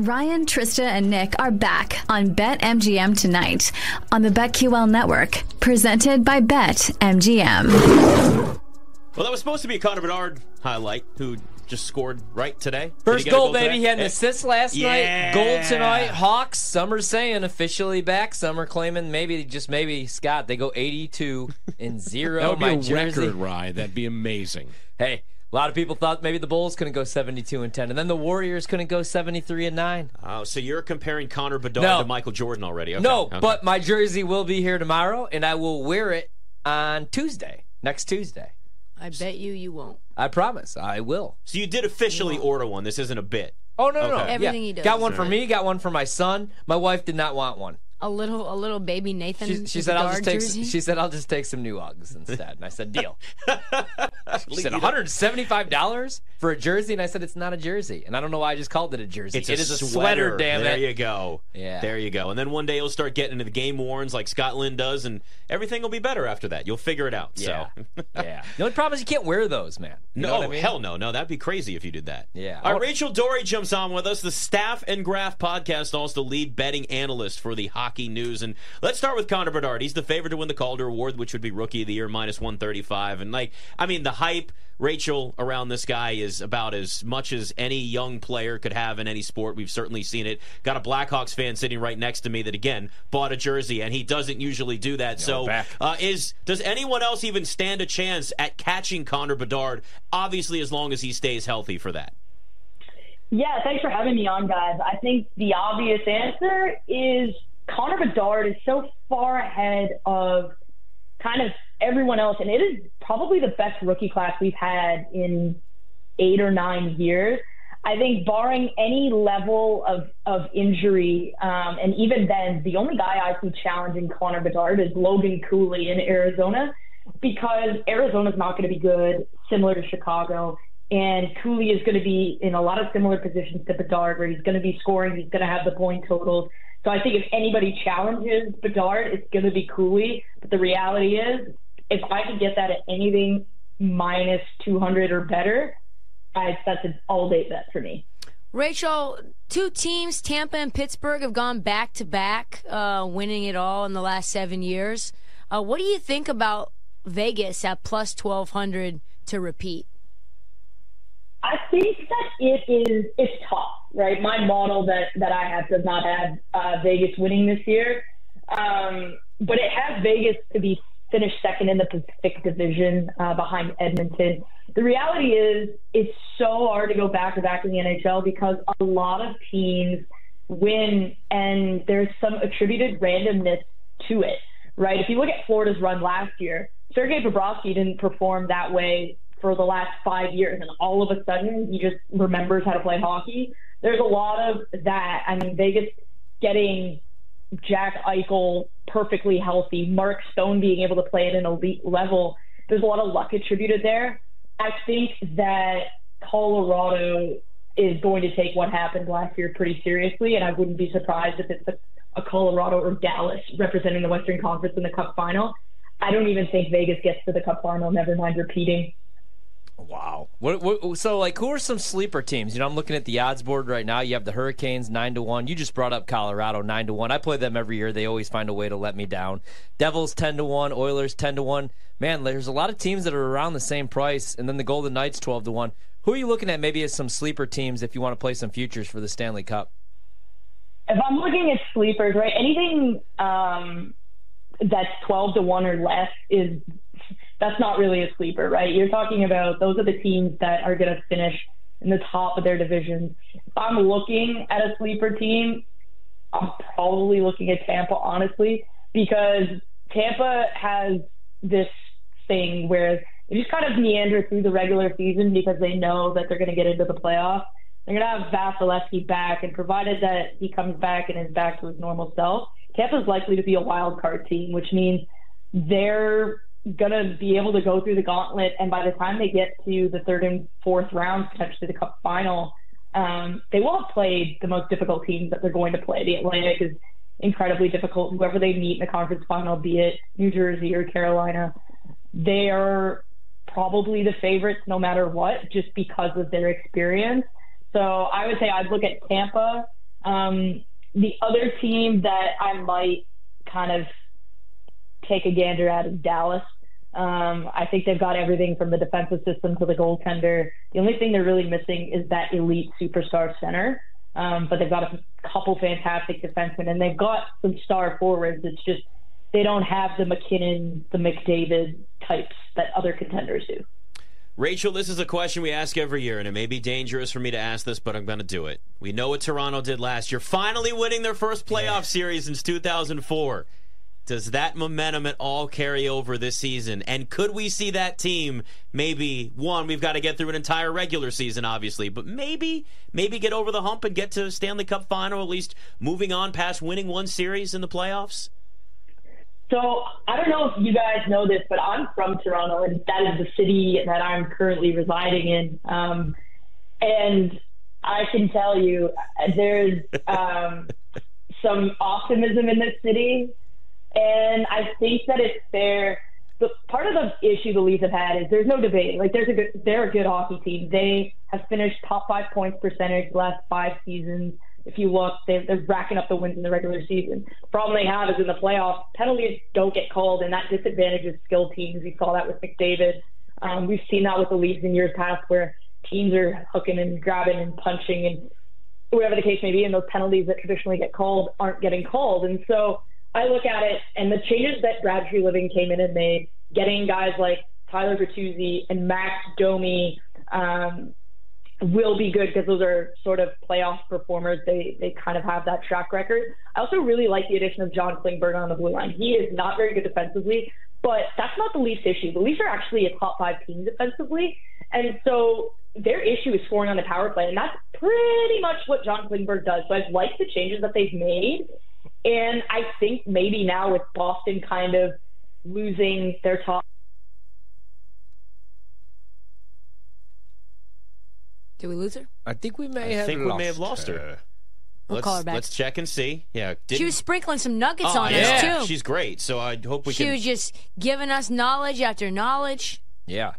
Ryan, Trista, and Nick are back on BetMGM tonight on the BetQL Network, presented by BetMGM. Well, that was supposed to be a Connor Bedard highlight, who just scored right today. First goal, baby. He had an assist last night. Goal tonight. Hawks, some are saying officially back. Some are claiming maybe, just maybe, Scott, they go 82-0. That would be a record, Ryan. That'd be amazing. Hey. A lot of people thought maybe the Bulls couldn't go 72-10, and then the Warriors couldn't go 73-9. Oh, so you're comparing Connor Bedard to Michael Jordan already? Okay. No, okay. But my jersey will be here tomorrow, and I will wear it on Tuesday, next Tuesday. I bet you won't. I promise, I will. So you did officially order one. This isn't a bit. Oh no, no. Everything he does. Got one for me. Got one for my son. My wife did not want one. A little baby Nathan. She said, "I'll just take." Jersey? She said, "I'll just take some new Uggs instead." And I said, "Deal." She said, $175 for a jersey, and I said, "It's not a jersey." And I don't know why I just called it a jersey. It is a sweater. Damn it! There you go. Yeah. There you go. And then one day you'll start getting into the game warns like Scotland does, and everything will be better after that. You'll figure it out. Yeah. So. Yeah. The only problem is you can't wear those, man. You know what I mean? Hell no, no. That'd be crazy if you did that. Yeah. All right, Rachel Dory jumps on with us, the Staff and Graph podcast, also lead betting analyst for the Hockey News. And let's start with Connor Bedard. He's the favorite to win the Calder Award, which would be Rookie of the Year, -135. And the hype, Rachel, around this guy is about as much as any young player could have in any sport. We've certainly seen it. Got a Blackhawks fan sitting right next to me that, again, bought a jersey, and he doesn't usually do that. Does anyone else even stand a chance at catching Connor Bedard, obviously as long as he stays healthy for that? Yeah, thanks for having me on, guys. I think the obvious answer is Connor Bedard is so far ahead of kind of everyone else, and it is probably the best rookie class we've had in 8 or 9 years. I think barring any level of injury, and even then, the only guy I see challenging Connor Bedard is Logan Cooley in Arizona, because Arizona's not going to be good, similar to Chicago, and Cooley is going to be in a lot of similar positions to Bedard, where he's going to be scoring, he's going to have the point totals. So I think if anybody challenges Bedard, it's going to be Cooley. But the reality is, if I could get that at anything -200 or better, that's an all-day bet for me. Rachel, two teams, Tampa and Pittsburgh, have gone back-to-back, winning it all in the last 7 years. What do you think about Vegas at +1,200 to repeat? I think that it's tough, right? My model that I have does not have Vegas winning this year, but it has Vegas to be finished second in the Pacific Division behind Edmonton. The reality is it's so hard to go back-to-back in the NHL because a lot of teams win and there's some attributed randomness to it, right? If you look at Florida's run last year, Sergei Bobrovsky didn't perform that way for the last 5 years, and all of a sudden he just remembers how to play hockey. There's a lot of that. I mean, Vegas getting Jack Eichel perfectly healthy, Mark Stone being able to play at an elite level, there's a lot of luck attributed there. I think that Colorado is going to take what happened last year pretty seriously, and I wouldn't be surprised if it's a Colorado or Dallas representing the Western Conference in the Cup Final. I don't even think Vegas gets to the Cup Final, never mind repeating. Wow. So who are some sleeper teams? You know, I'm looking at the odds board right now. You have the Hurricanes 9-1. You just brought up Colorado 9-1. I play them every year. They always find a way to let me down. Devils 10-1. Oilers 10-1. Man, there's a lot of teams that are around the same price. And then the Golden Knights 12-1. Who are you looking at maybe as some sleeper teams if you want to play some futures for the Stanley Cup? If I'm looking at sleepers, right, anything that's 12-1 or less is – that's not really a sleeper, right? You're talking about those are the teams that are going to finish in the top of their divisions. If I'm looking at a sleeper team, I'm probably looking at Tampa, honestly, because Tampa has this thing where they just kind of meander through the regular season because they know that they're going to get into the playoffs. They're going to have Vasilevsky back, and provided that he comes back and is back to his normal self, Tampa's likely to be a wild card team, which means they're going to be able to go through the gauntlet, and by the time they get to the third and fourth rounds, potentially the Cup Final, they will have played the most difficult teams that they're going to play. The Atlantic is incredibly difficult. Whoever they meet in the conference final, be it New Jersey or Carolina, they are probably the favorites no matter what, just because of their experience. So I would say I'd look at Tampa, The other team that I might kind of take a gander at is Dallas. I think they've got everything from the defensive system to the goaltender. The only thing they're really missing is that elite superstar center. But they've got a couple fantastic defensemen, and they've got some star forwards. It's just they don't have the McKinnon, the McDavid types that other contenders do. Rachel, this is a question we ask every year, and it may be dangerous for me to ask this, but I'm going to do it. We know what Toronto did last year, finally winning their first playoff series since 2004. Does that momentum at all carry over this season? And could we see that team maybe, one, we've got to get through an entire regular season, obviously, but maybe get over the hump and get to Stanley Cup final, at least moving on past winning one series in the playoffs? So I don't know if you guys know this, but I'm from Toronto, and that is the city that I'm currently residing in. And I can tell you there's some optimism in this city, and I think that it's fair. But part of the issue the Leafs have had is there's no debate. Like, they're a good hockey team. They have finished top 5 points percentage the last 5 seasons. If you look, they're racking up the wins in the regular season. The problem they have is in the playoffs, penalties don't get called, and that disadvantages skilled teams. We saw that with McDavid. We've seen that with the Leafs in years past where teams are hooking and grabbing and punching and whatever the case may be, and those penalties that traditionally get called aren't getting called. And so I look at it, and the changes that Radtree Living came in and made, getting guys like Tyler Bertuzzi and Max Domi, will be good because those are sort of playoff performers. They kind of have that track record. I also really like the addition of John Klingberg on the blue line. He is not very good defensively, but that's not the Leafs' issue. The Leafs are actually a top 5 team defensively, and so their issue is scoring on the power play, and that's pretty much what John Klingberg does. So I've liked the changes that they've made, and I think maybe now with Boston kind of losing their top. Did we lose her? I think we may have lost her. We'll call her back. Let's check and see. Yeah, she was sprinkling some nuggets on us, too. She's great, so I hope we can. She was just giving us knowledge after knowledge. Yeah.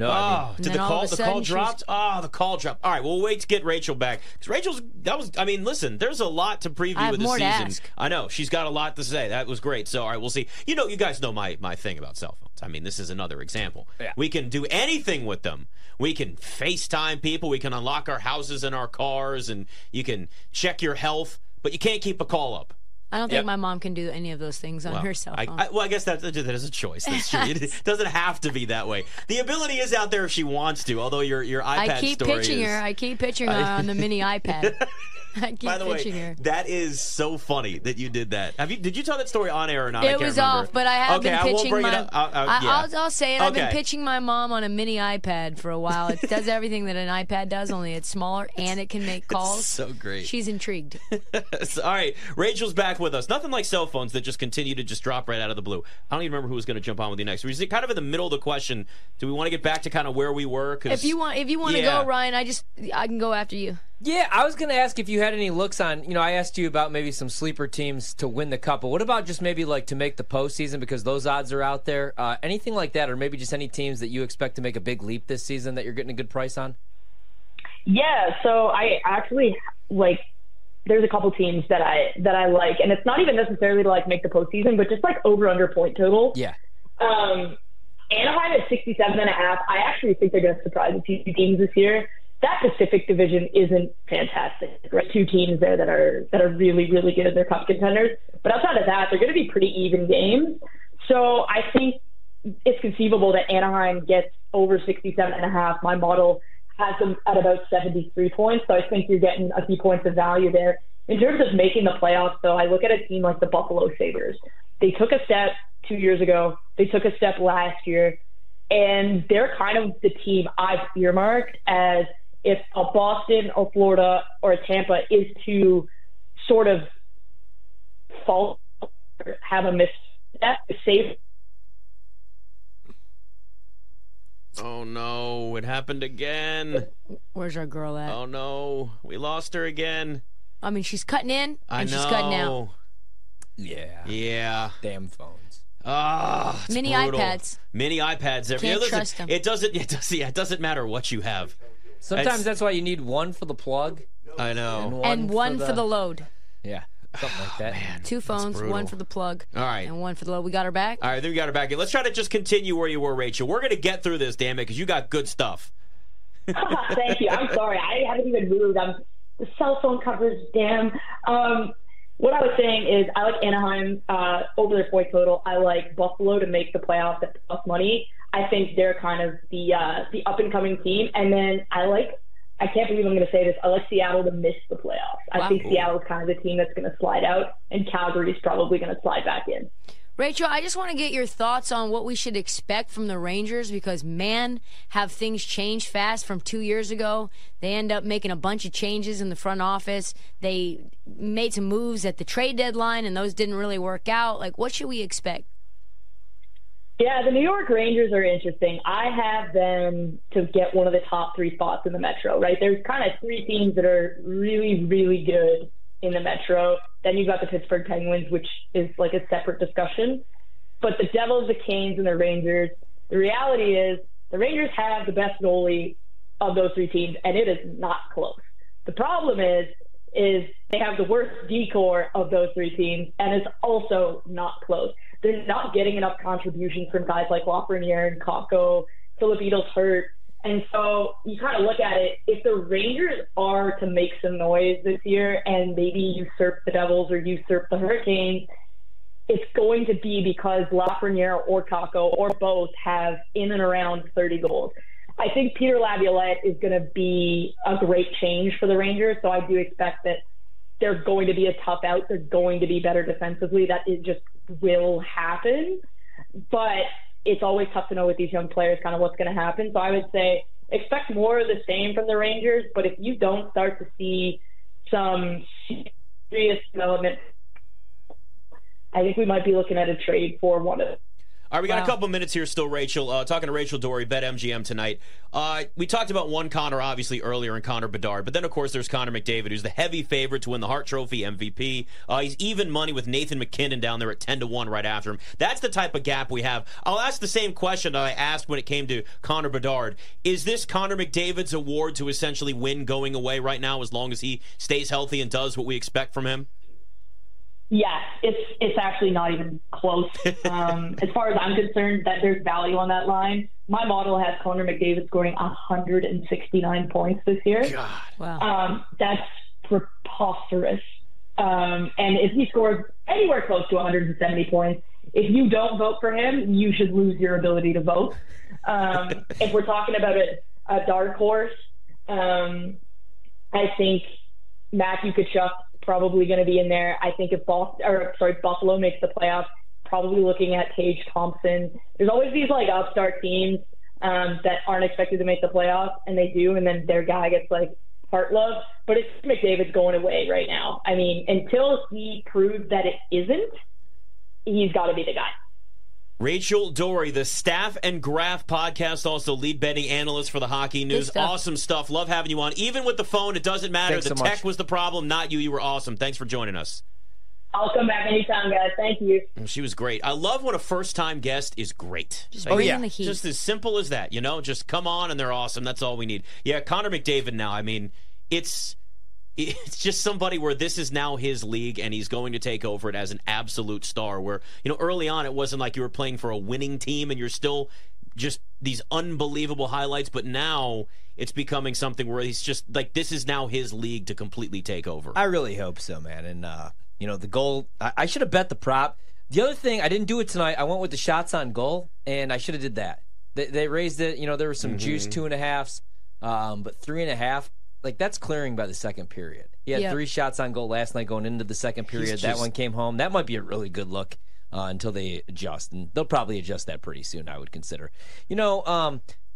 No, I mean, did the call dropped? The call dropped. All right, we'll wait to get Rachel back. Because listen, there's a lot to preview with the season. I know. She's got a lot to say. That was great. So, all right, we'll see. You know, you guys know my thing about cell phones. I mean, this is another example. Yeah. We can do anything with them. We can FaceTime people. We can unlock our houses and our cars. And you can check your health. But you can't keep a call up. I don't think my mom can do any of those things on her cell phone. I guess that is a choice. That's true. It doesn't have to be that way. The ability is out there if she wants to, although your iPad I keep picturing her on the mini iPad. By the way, that is so funny that you did that. Did you tell that story on air or not? It was off, but I have been pitching my mom. I'll say it. Okay. I've been pitching my mom on a mini iPad for a while. It does everything that an iPad does, only it's smaller, and it can make calls. It's so great. She's intrigued. All right, Rachel's back with us. Nothing like cell phones that just continue to just drop right out of the blue. I don't even remember who was going to jump on with you next. We're kind of in the middle of the question. Do we want to get back to kind of where we were? 'Cause if you want to go, Ryan, I can go after you. Yeah, I was going to ask if you had any looks on, I asked you about maybe some sleeper teams to win the Cup, but what about just maybe like to make the postseason because those odds are out there? Anything like that, or maybe just any teams that you expect to make a big leap this season that you're getting a good price on? Yeah, so I actually, there's a couple teams that I like, and it's not even necessarily to, make the postseason, but just, over-under point total. Yeah. Anaheim at 67.5, I actually think they're going to surprise a few teams this year. That Pacific Division isn't fantastic, right? Two teams there that are really, really good at their Cup contenders. But outside of that, they're going to be pretty even games. So I think it's conceivable that Anaheim gets over 67.5. My model has them at about 73 points, so I think you're getting a few points of value there. In terms of making the playoffs, though, I look at a team like the Buffalo Sabres. They took a step 2 years ago. They took a step last year. And they're kind of the team I've earmarked as if a Boston or Florida or a Tampa is to sort of fall or have a misstep, save. Oh, no. It happened again. Where's our girl at? Oh, no. We lost her again. I mean, she's cutting in and she's cutting out. Yeah. Yeah. Damn phones. Mini iPads. Mini iPads. Can't trust them. It doesn't matter what you have. Sometimes that's why you need one for the plug. I know. And one for the load. Yeah. Something like that. Man, two phones, one for the plug, all right, and one for the load. We got her back? All right, then we got her back. Let's try to just continue where you were, Rachel. We're going to get through this, damn it, because you got good stuff. Thank you. I'm sorry. I haven't even moved. The cell phone coverage, damn. What I was saying is I like Anaheim over their point total. I like Buffalo to make the playoffs at plus money. I think they're kind of the up-and-coming team. And then I can't believe I'm going to say this. I like Seattle to miss the playoffs. I think Seattle's kind of the team that's going to slide out, and Calgary's probably going to slide back in. Rachel, I just want to get your thoughts on what we should expect from the Rangers because, man, have things changed fast from 2 years ago. They end up making a bunch of changes in the front office. They made some moves at the trade deadline, and those didn't really work out. Like, what should we expect? Yeah, the New York Rangers are interesting. I have them to get one of the top three spots in the Metro, right? There's kind of three teams that are really, really good in the Metro. Then you've got the Pittsburgh Penguins, which is like a separate discussion. But the Devils, the Canes, and the Rangers, the reality is the Rangers have the best goalie of those three teams, and it is not close. The problem is they have the worst D-core of those three teams, and it's also not close. They're not getting enough contributions from guys like Lafreniere and Kako. Filipino's hurt. And so you kind of look at it, if the Rangers are to make some noise this year and maybe usurp the Devils or usurp the Hurricanes, it's going to be because Lafreniere or Kako or both have in and around 30 goals. I think Peter Laviolette is going to be a great change for the Rangers, so I do expect that they're going to be a tough out. They're going to be better defensively. That it just will happen. But it's always tough to know with these young players kind of what's going to happen. So I would say expect more of the same from the Rangers. But if you don't start to see some serious development, I think we might be looking at a trade for one of them. All right, we got a couple minutes here still, Rachel. Talking to Rachel Dory, BetMGM tonight. We talked about one Connor, obviously, earlier in Connor Bedard. But then, of course, there's Connor McDavid, who's the heavy favorite to win the Hart Trophy MVP. He's even money with Nathan McKinnon down there at 10-1 right after him. That's the type of gap we have. I'll ask the same question that I asked when it came to Connor Bedard. Is this Connor McDavid's award to essentially win going away right now as long as he stays healthy and does what we expect from him? Yes, it's actually not even close. As far as I'm concerned, that there's value on that line. My model has Connor McDavid scoring 169 points this year. God, wow, that's preposterous. And if he scores anywhere close to 170 points, if you don't vote for him, you should lose your ability to vote. If we're talking about a dark horse, I think Matthew Tkachuk probably going to be in there. I think if Buffalo makes the playoffs, probably looking at Tage Thompson. There's always these like upstart teams that aren't expected to make the playoffs, and they do, and then their guy gets like heart love. But it's McDavid's going away right now. I mean, until he proves that it isn't, he's got to be the guy. Rachel Dory, the Staff and Graph podcast, also lead betting analyst for The Hockey News. Stuff. Awesome stuff. Love having you on. Even with the phone, it doesn't matter. Thanks the so tech much. Was the problem, not you. You were awesome. Thanks for joining us. I'll come back anytime, guys. Thank you. She was great. I love when a first-time guest is great. Just like, bring in the heat. Just as simple as that, you know? Just come on, and they're awesome. That's all we need. Yeah, Connor McDavid now. I mean, it's just somebody where this is now his league, and he's going to take over it as an absolute star where, you know, early on it wasn't like you were playing for a winning team and you're still just these unbelievable highlights, but now it's becoming something where he's just like this is now his league to completely take over. I really hope so, man. And, you know, the goal, I should have bet the prop. The other thing, I didn't do it tonight. I went with the shots on goal, and I should have did that. They raised it. You know, there was some juice, 2.5s, but 3.5. Like, that's clearing by the second period. He had 3 shots on goal last night going into the second period. That one came home. That might be a really good look until they adjust. And they'll probably adjust that pretty soon, I would consider. You know,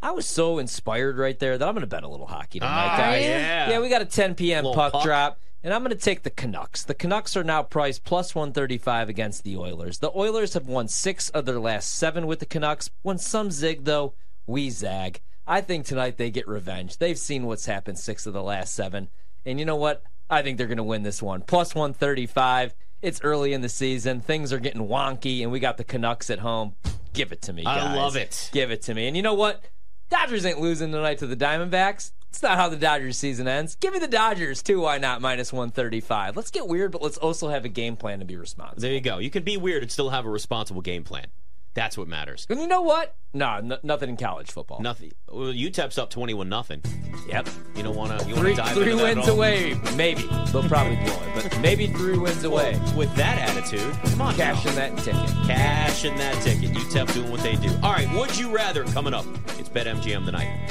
I was so inspired right there that I'm going to bet a little hockey tonight, guys. Yeah, we got a 10 p.m. puck drop. And I'm going to take the Canucks. The Canucks are now priced plus 135 against the Oilers. The Oilers have won 6 of their last 7 with the Canucks. When some zig, though, we zag. I think tonight they get revenge. They've seen what's happened 6 of the last 7. And you know what? I think they're going to win this one. Plus 135. It's early in the season. Things are getting wonky, and we got the Canucks at home. Give it to me, guys. I love it. Give it to me. And you know what? Dodgers ain't losing tonight to the Diamondbacks. It's not how the Dodgers season ends. Give me the Dodgers, too. Why not? Minus 135. Let's get weird, but let's also have a game plan to be responsible. There you go. You can be weird and still have a responsible game plan. That's what matters. And you know what? No, nothing in college football. Nothing. Well, UTEP's up 21-0. Yep. You don't want to. You want to dive three into that wins away, maybe. They'll probably blow it, but maybe 3 wins away. With that attitude, come on, cashing that ticket. Cashing that ticket. UTEP doing what they do. All right. Would you rather? Coming up, it's BetMGM tonight.